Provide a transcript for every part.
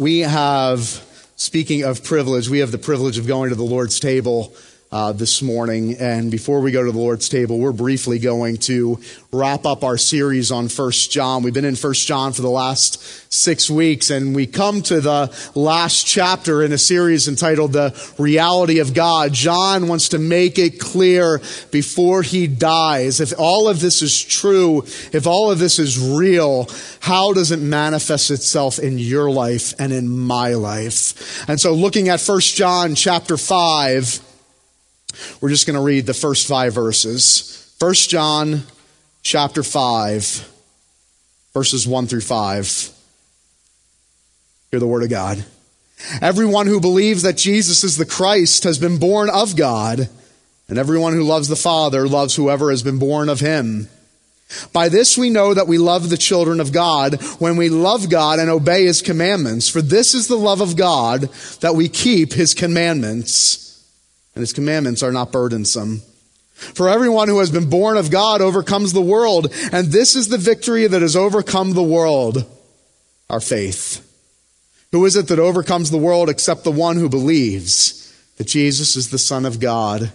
We have, speaking of privilege, we have the privilege of going to the Lord's table this morning. And before we go to the Lord's table, we're briefly going to wrap up our series on 1 John. We've been in 1 John for the last 6 weeks, and we come to the last chapter in a series entitled The Reality of God. John wants to make it clear before he dies, if all of this is true, if all of this is real, how does it manifest itself in your life and in my life? And so looking at 1 John chapter 5, we're just going to read the first 5 verses. 1 John chapter 5, verses 1 through 5. Hear the word of God. Everyone who believes that Jesus is the Christ has been born of God, and everyone who loves the Father loves whoever has been born of him. By this we know that we love the children of God, when we love God and obey his commandments. For this is the love of God, that we keep his commandments. And his commandments are not burdensome. For everyone who has been born of God overcomes the world, and this is the victory that has overcome the world, our faith. Who is it that overcomes the world except the one who believes that Jesus is the Son of God?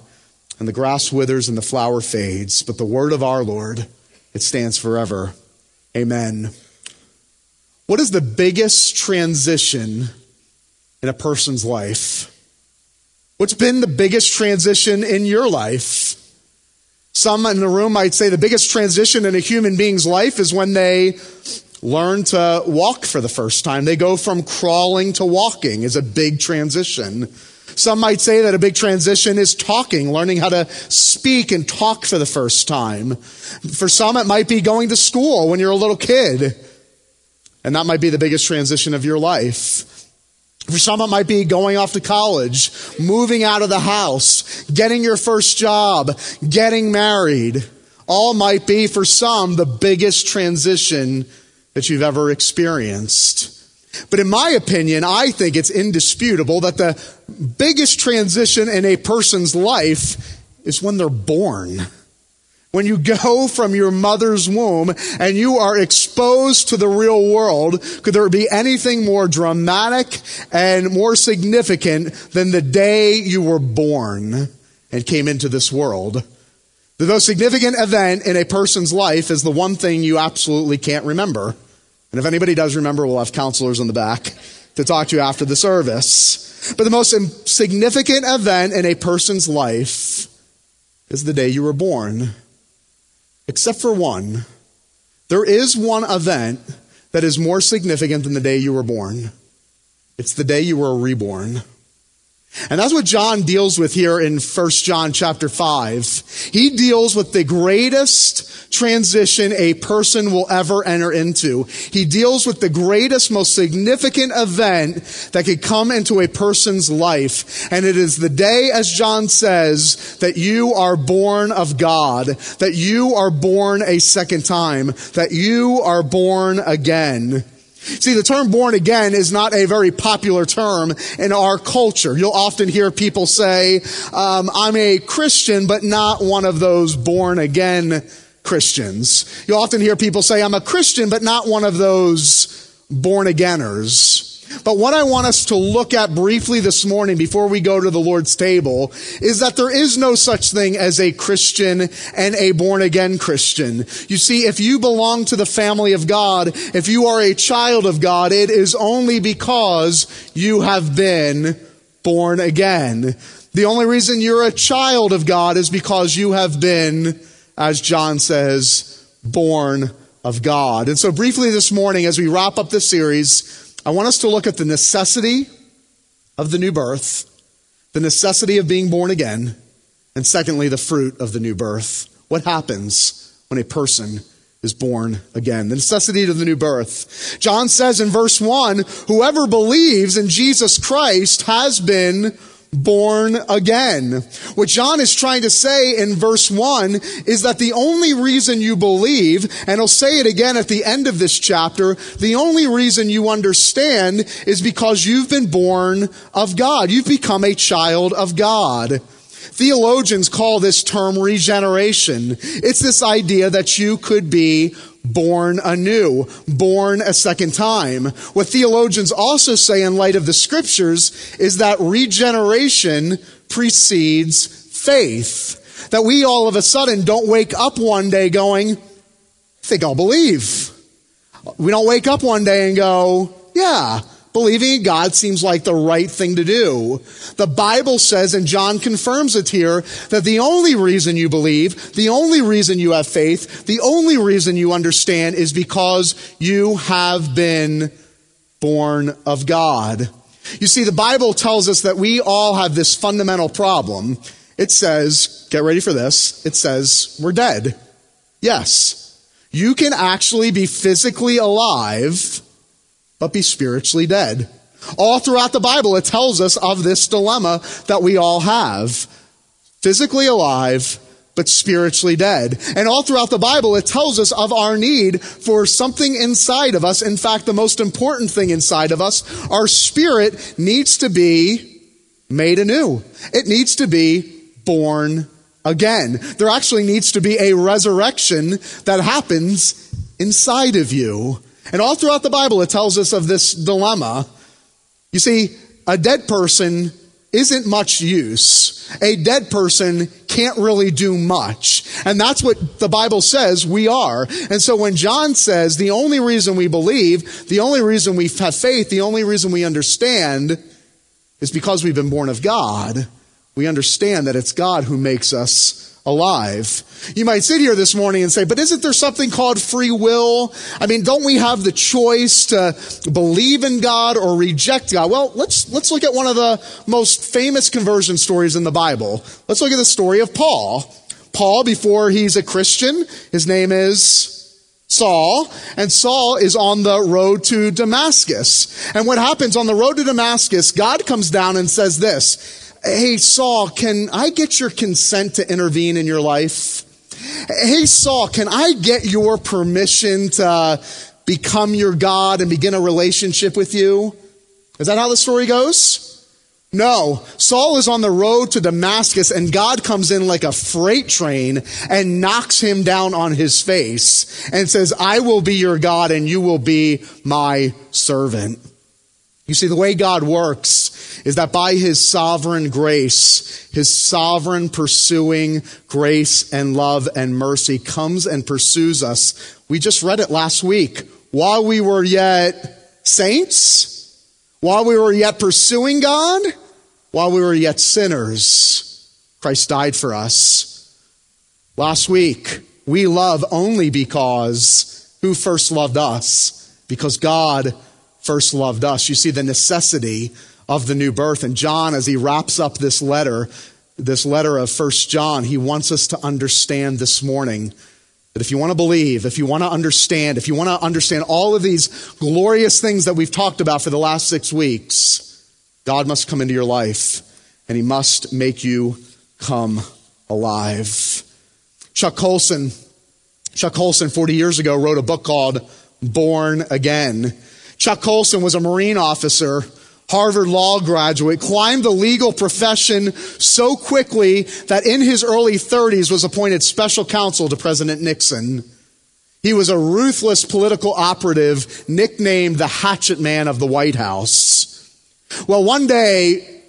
And the grass withers and the flower fades, but the word of our Lord, it stands forever. Amen. What is the biggest transition in a person's life? What's been the biggest transition in your life? Some in the room might say the biggest transition in a human being's life is when they learn to walk for the first time. They go from crawling to walking is a big transition. Some might say that a big transition is talking, learning how to speak and talk for the first time. For some, it might be going to school when you're a little kid, and that might be the biggest transition of your life. For some, it might be going off to college, moving out of the house, getting your first job, getting married. All might be, for some, the biggest transition that you've ever experienced. But in my opinion, I think it's indisputable that the biggest transition in a person's life is when they're born. When you go from your mother's womb and you are exposed to the real world, could there be anything more dramatic and more significant than the day you were born and came into this world? The most significant event in a person's life is the one thing you absolutely can't remember. And if anybody does remember, we'll have counselors in the back to talk to you after the service. But the most significant event in a person's life is the day you were born. Except for one. There is one event that is more significant than the day you were born. It's the day you were reborn. And that's what John deals with here in 1 John chapter 5. He deals with the greatest transition a person will ever enter into. He deals with the greatest, most significant event that could come into a person's life. And it is the day, as John says, that you are born of God, that you are born a second time, that you are born again. See, the term born again is not a very popular term in our culture. You'll often hear people say, I'm a Christian, but not one of those born again Christians. You'll often hear people say, I'm a Christian, but not one of those born againers. But what I want us to look at briefly this morning before we go to the Lord's table is that there is no such thing as a Christian and a born-again Christian. You see, if you belong to the family of God, if you are a child of God, it is only because you have been born again. The only reason you're a child of God is because you have been, as John says, born of God. And so briefly this morning, as we wrap up this series, I want us to look at the necessity of the new birth, the necessity of being born again, and secondly, the fruit of the new birth. What happens when a person is born again? The necessity of the new birth. John says in verse 1, whoever believes in Jesus Christ has been born again. What John is trying to say in verse 1 is that the only reason you believe, and he'll say it again at the end of this chapter, the only reason you understand is because you've been born of God. You've become a child of God. Theologians call this term regeneration. It's this idea that you could be born anew, born a second time. What theologians also say in light of the scriptures is that regeneration precedes faith. That we all of a sudden don't wake up one day going, I think I'll believe. We don't wake up one day and go, yeah, believing in God seems like the right thing to do. The Bible says, and John confirms it here, that the only reason you believe, the only reason you have faith, the only reason you understand is because you have been born of God. You see, the Bible tells us that we all have this fundamental problem. It says, get ready for this, it says we're dead. Yes, you can actually be physically alive, but be spiritually dead. All throughout the Bible, it tells us of this dilemma that we all have. Physically alive, but spiritually dead. And all throughout the Bible, it tells us of our need for something inside of us. In fact, the most important thing inside of us, our spirit needs to be made anew. It needs to be born again. There actually needs to be a resurrection that happens inside of you. And all throughout the Bible, it tells us of this dilemma. You see, a dead person isn't much use. A dead person can't really do much. And that's what the Bible says we are. And so when John says the only reason we believe, the only reason we have faith, the only reason we understand is because we've been born of God, we understand that it's God who makes us alive. You might sit here this morning and say, but isn't there something called free will? I mean, don't we have the choice to believe in God or reject God? Well, let's look at one of the most famous conversion stories in the Bible. Let's look at the story of Paul. Paul, before he's a Christian, his name is Saul, and Saul is on the road to Damascus. And what happens on the road to Damascus, God comes down and says this, hey, Saul, can I get your consent to intervene in your life? Hey, Saul, can I get your permission to become your God and begin a relationship with you? Is that how the story goes? No, Saul is on the road to Damascus, and God comes in like a freight train and knocks him down on his face and says, I will be your God and you will be my servant. You see, the way God works is that by his sovereign grace, his sovereign pursuing grace and love and mercy comes and pursues us. We just read it last week. While we were yet saints, while we were yet pursuing God, while we were yet sinners, Christ died for us. Last week, we love only because who first loved us? Because God first loved us. You see the necessity of the new birth. And John, as he wraps up this letter of 1 John, he wants us to understand this morning that if you want to believe, if you want to understand, if you want to understand all of these glorious things that we've talked about for the last 6 weeks, God must come into your life and he must make you come alive. Chuck Colson 40 years ago wrote a book called Born Again. Chuck Colson was a Marine officer, Harvard Law graduate, climbed the legal profession so quickly that in his early 30s was appointed special counsel to President Nixon. He was a ruthless political operative, nicknamed the Hatchet Man of the White House. Well, one day,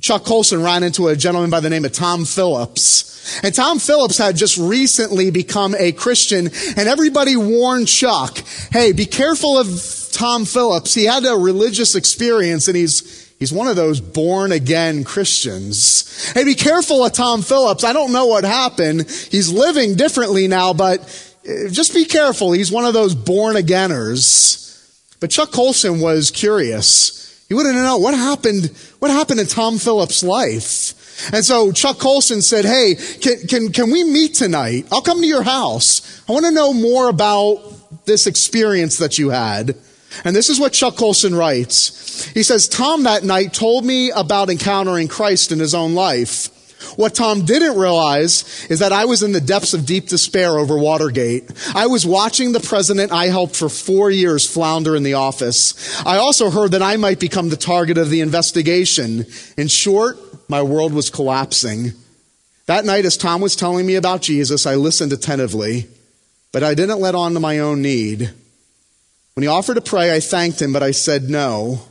Chuck Colson ran into a gentleman by the name of Tom Phillips. And Tom Phillips had just recently become a Christian, and everybody warned Chuck, hey, be careful of Tom Phillips. He had a religious experience, and he's one of those born-again Christians. Hey, be careful of Tom Phillips. I don't know what happened. He's living differently now, but just be careful. He's one of those born-againers. But Chuck Colson was curious. He wanted to know what happened in Tom Phillips' life. And so Chuck Colson said, hey, can we meet tonight? I'll come to your house. I want to know more about this experience that you had. And this is what Chuck Colson writes. He says, Tom that night told me about encountering Christ in his own life. What Tom didn't realize is that I was in the depths of deep despair over Watergate. I was watching the president I helped for 4 years flounder in the office. I also heard that I might become the target of the investigation. In short, my world was collapsing. That night, as Tom was telling me about Jesus, I listened attentively. but I didn't let on to my own need. When he offered to pray, I thanked him, but I said no.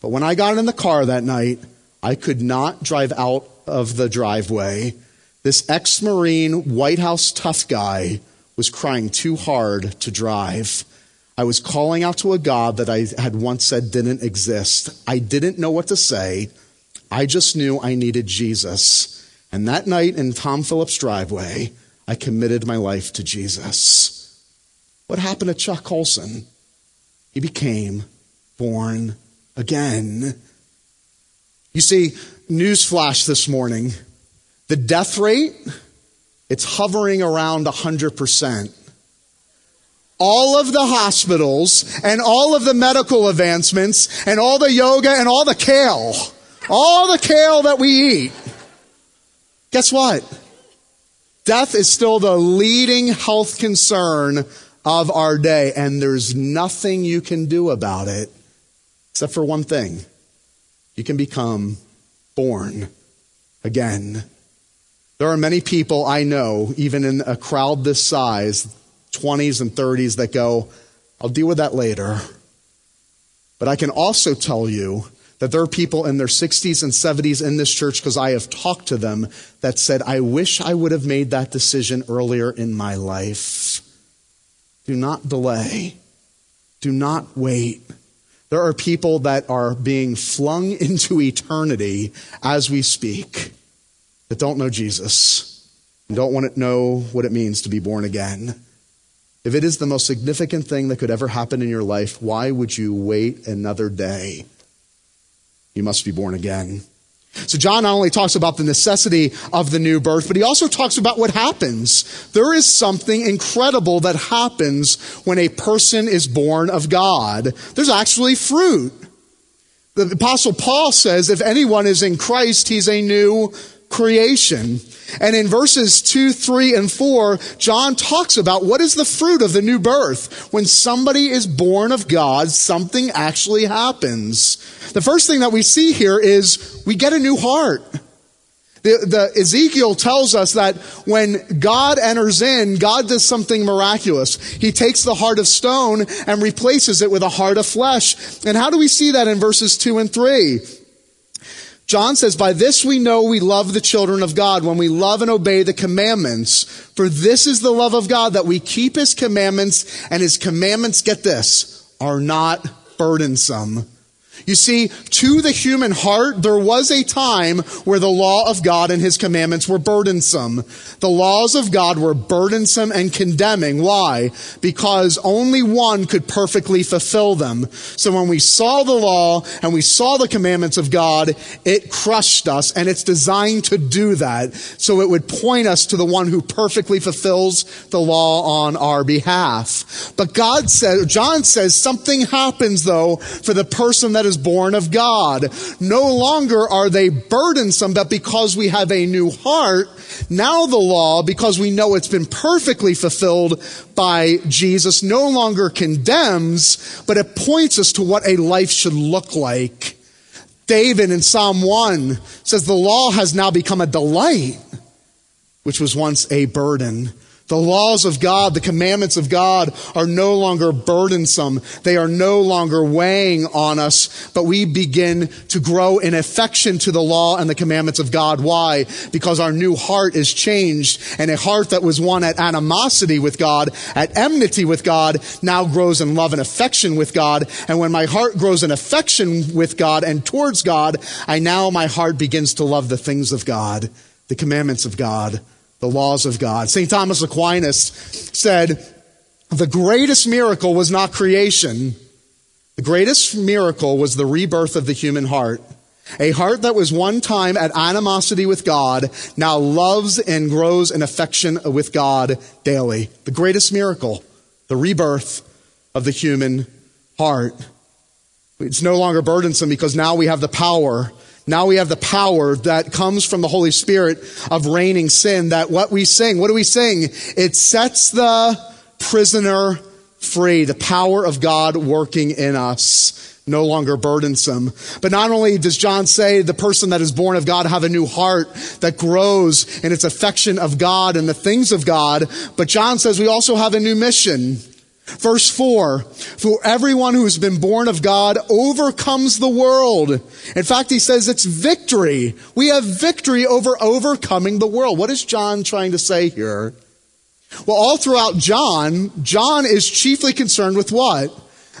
But when I got in the car that night, I could not drive out of the driveway. This ex-Marine, White House tough guy was crying too hard to drive. I was calling out to a God that I had once said didn't exist. I didn't know what to say. I just knew I needed Jesus. And that night in Tom Phillips' driveway, I committed my life to Jesus. What happened to Chuck Colson? He became born again. You see, newsflash this morning, the death rate, it's hovering around 100%. All of the hospitals and all of the medical advancements and all the yoga and all the kale that we eat. Guess what? Death is still the leading health concern of our day, and there's nothing you can do about it except for one thing. You can become born again. There are many people I know, even in a crowd this size, 20s and 30s, that go, I'll deal with that later. But I can also tell you that there are people in their 60s and 70s in this church, because I have talked to them, that said, I wish I would have made that decision earlier in my life. Do not delay. Do not wait. There are people that are being flung into eternity as we speak that don't know Jesus and don't want to know what it means to be born again. If it is the most significant thing that could ever happen in your life, why would you wait another day? You must be born again. So John not only talks about the necessity of the new birth, but he also talks about what happens. There is something incredible that happens when a person is born of God. There's actually fruit. The Apostle Paul says, if anyone is in Christ, he's a new creation. And in verses 2, 3, and 4, John talks about what is the fruit of the new birth. When somebody is born of God, something actually happens. The first thing that we see here is we get a new heart. The Ezekiel tells us that when God enters in, God does something miraculous. He takes the heart of stone and replaces it with a heart of flesh. And how do we see that in verses 2 and 3? John says, by this we know we love the children of God, when we love and obey the commandments. For this is the love of God, that we keep his commandments, and his commandments, get this, are not burdensome. You see, to the human heart, there was a time where the law of God and his commandments were burdensome. The laws of God were burdensome and condemning. Why? Because only one could perfectly fulfill them. So when we saw the law and we saw the commandments of God, it crushed us, and it's designed to do that. So it would point us to the one who perfectly fulfills the law on our behalf. But John says something happens, though, for the person that is born of God. No longer are they burdensome, but because we have a new heart, now the law, because we know it's been perfectly fulfilled by Jesus, no longer condemns, but it points us to what a life should look like. David in Psalm 1 says, the law has now become a delight, which was once a burden. The laws of God, the commandments of God, are no longer burdensome. They are no longer weighing on us, but we begin to grow in affection to the law and the commandments of God. Why? Because our new heart is changed, and a heart that was one at animosity with God, at enmity with God, now grows in love and affection with God. And when my heart grows in affection with God and towards God, my heart begins to love the things of God, the commandments of God, the laws of God. St. Thomas Aquinas said, the greatest miracle was not creation. The greatest miracle was the rebirth of the human heart. A heart that was one time at animosity with God now loves and grows in affection with God daily. The greatest miracle, the rebirth of the human heart. It's no longer burdensome because now we have the power. Now we have the power that comes from the Holy Spirit of reigning sin, that what we sing, what do we sing? It sets the prisoner free, the power of God working in us. no longer burdensome. But not only does John say the person that is born of God have a new heart that grows in its affection of God and the things of God, but John says we also have a new mission. Verse 4, for everyone who has been born of God overcomes the world. In fact, he says it's victory. We have victory over overcoming the world. What is John trying to say here? Well, all throughout John is chiefly concerned with what?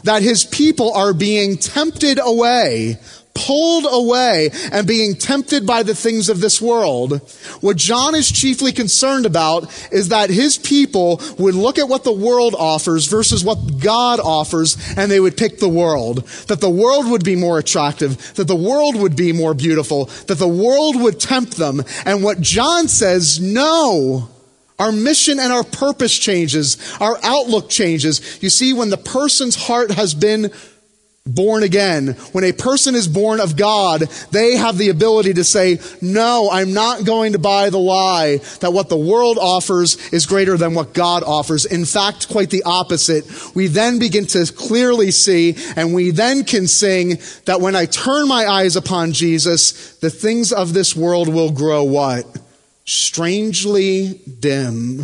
That his people are being tempted away, pulled away, and being tempted by the things of this world. What John is chiefly concerned about is that his people would look at what the world offers versus what God offers, and they would pick the world. That the world would be more attractive, that the world would be more beautiful, that the world would tempt them. And what John says, no. Our mission and our purpose changes. Our outlook changes. You see, when the person's heart has been born again, when a person is born of God, they have the ability to say, no, I'm not going to buy the lie that what the world offers is greater than what God offers. In fact, quite the opposite. We then begin to clearly see, and we then can sing that when I turn my eyes upon Jesus, the things of this world will grow what? Strangely dim.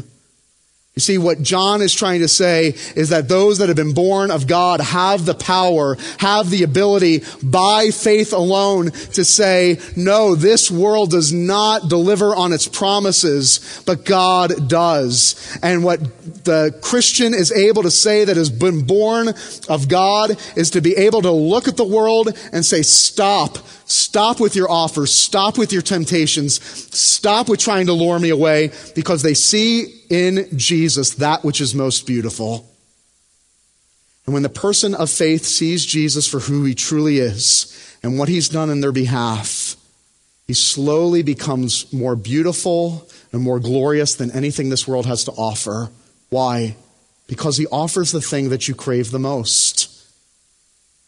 You see, what John is trying to say is that those that have been born of God have the power, have the ability by faith alone to say, no, this world does not deliver on its promises, but God does. And what the Christian is able to say that has been born of God is to be able to look at the world and say, stop. Stop with your offers. Stop with your temptations. Stop with trying to lure me away, because they see in Jesus that which is most beautiful. And when the person of faith sees Jesus for who he truly is and what he's done in their behalf, he slowly becomes more beautiful and more glorious than anything this world has to offer. Why? Because he offers the thing that you crave the most.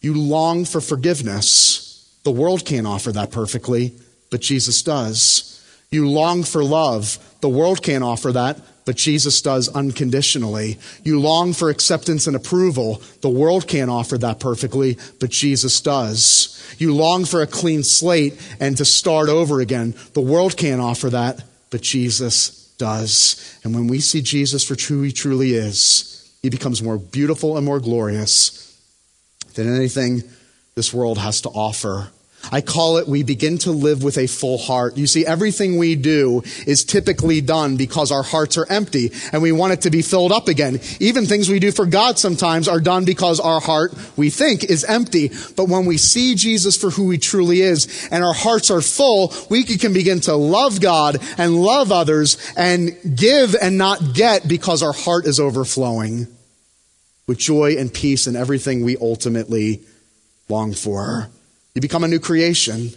You long for forgiveness. The world can't offer that perfectly, but Jesus does. You long for love. The world can't offer that, but Jesus does unconditionally. You long for acceptance and approval. The world can't offer that perfectly, but Jesus does. You long for a clean slate and to start over again. The world can't offer that, but Jesus does. And when we see Jesus for who he truly is, he becomes more beautiful and more glorious than anything this world has to offer. I call it, we begin to live with a full heart. You see, everything we do is typically done because our hearts are empty and we want it to be filled up again. Even things we do for God sometimes are done because our heart, we think, is empty. But when we see Jesus for who he truly is and our hearts are full, we can begin to love God and love others and give and not get, because our heart is overflowing with joy and peace in everything we ultimately long for. You become a new creation.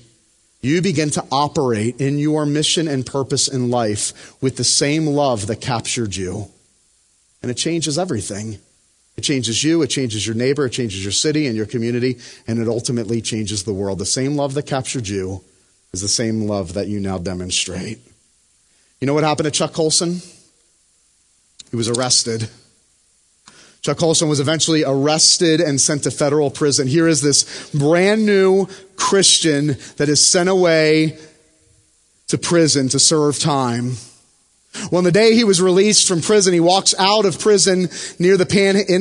You begin to operate in your mission and purpose in life with the same love that captured you. And it changes everything. It changes you, it changes your neighbor, it changes your city and your community, and it ultimately changes the world. The same love that captured you is the same love that you now demonstrate. You know what happened to Chuck Colson? He was arrested. Chuck Colson was eventually arrested and sent to federal prison. Here is this brand new Christian that is sent away to prison to serve time. Well, on the day he was released from prison, he walks out of prison near in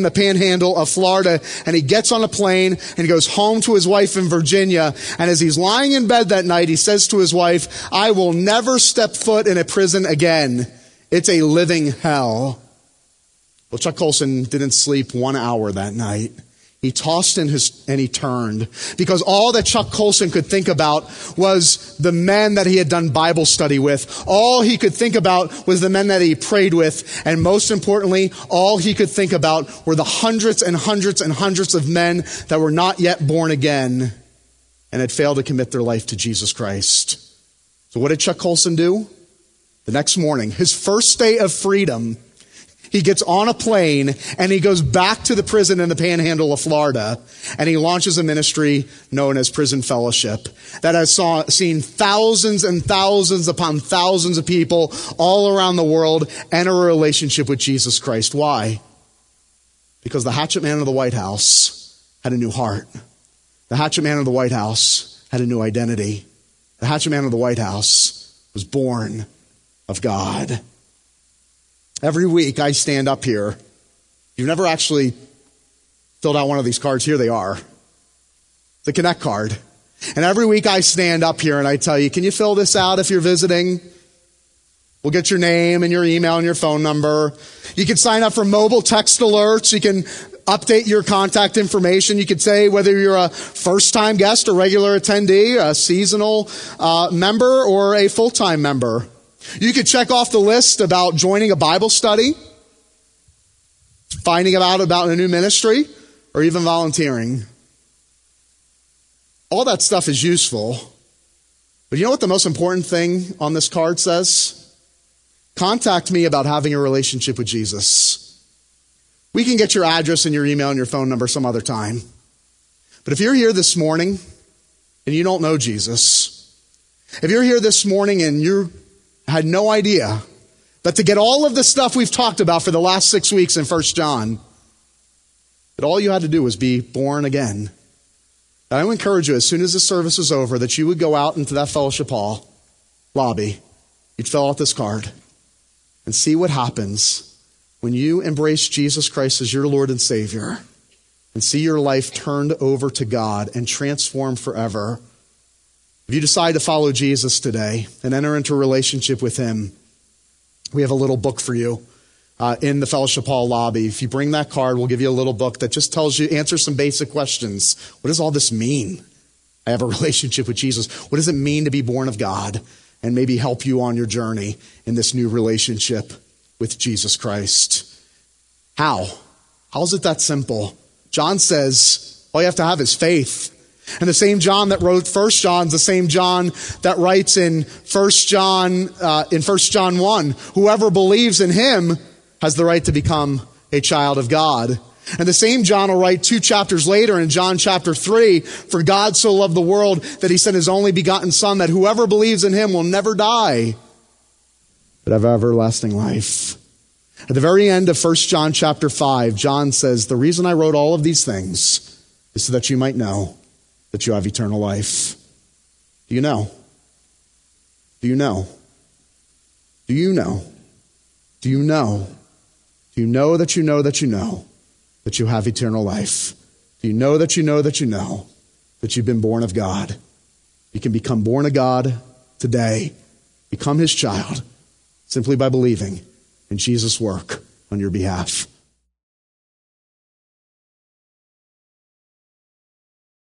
the panhandle of Florida, and he gets on a plane and he goes home to his wife in Virginia. And as he's lying in bed that night, he says to his wife, "I will never step foot in a prison again. It's a living hell." Well, Chuck Colson didn't sleep 1 hour that night. He tossed and he turned, because all that Chuck Colson could think about was the men that he had done Bible study with. All he could think about was the men that he prayed with. And most importantly, all he could think about were the hundreds and hundreds and hundreds of men that were not yet born again and had failed to commit their life to Jesus Christ. So what did Chuck Colson do? The next morning, his first day of freedom, he gets on a plane and he goes back to the prison in the panhandle of Florida, and he launches a ministry known as Prison Fellowship that has seen thousands and thousands upon thousands of people all around the world enter a relationship with Jesus Christ. Why? Because the hatchet man of the White House had a new heart. The hatchet man of the White House had a new identity. The hatchet man of the White House was born of God. Every week I stand up here. If you've never actually filled out one of these cards, here they are. The Connect card. And every week I stand up here and I tell you, can you fill this out if you're visiting? We'll get your name and your email and your phone number. You can sign up for mobile text alerts. You can update your contact information. You can say whether you're a first-time guest, a regular attendee, a seasonal member, or a full-time member. You could check off the list about joining a Bible study, finding out about a new ministry, or even volunteering. All that stuff is useful. But you know what the most important thing on this card says? Contact me about having a relationship with Jesus. We can get your address and your email and your phone number some other time. But if you're here this morning and you don't know Jesus, if you're here this morning and you had no idea that to get all of the stuff we've talked about for the last 6 weeks in 1 John, that all you had to do was be born again, I would encourage you, as soon as the service is over, that you would go out into that fellowship hall lobby, you'd fill out this card, and see what happens when you embrace Jesus Christ as your Lord and Savior and see your life turned over to God and transformed forever. If you decide to follow Jesus today and enter into a relationship with him, we have a little book for you in the fellowship hall lobby. If you bring that card, we'll give you a little book that just tells you, answer some basic questions. What does all this mean? I have a relationship with Jesus. What does it mean to be born of God? And maybe help you on your journey in this new relationship with Jesus Christ. How? How is it that simple? John says all you have to have is faith. And the same John that wrote 1 John, the same John that writes in 1 John 1, whoever believes in him has the right to become a child of God. And the same John will write 2 chapters later in John chapter 3, for God so loved the world that he sent his only begotten son, that whoever believes in him will never die, but have everlasting life. At the very end of 1 John chapter 5, John says, the reason I wrote all of these things is so that you might know that you have eternal life. Do you know? Do you know? Do you know? Do you know? Do you know that you know that you know that you have eternal life? Do you know that you know that you know that you've been born of God? You can become born of God today. Become his child simply by believing in Jesus' work on your behalf.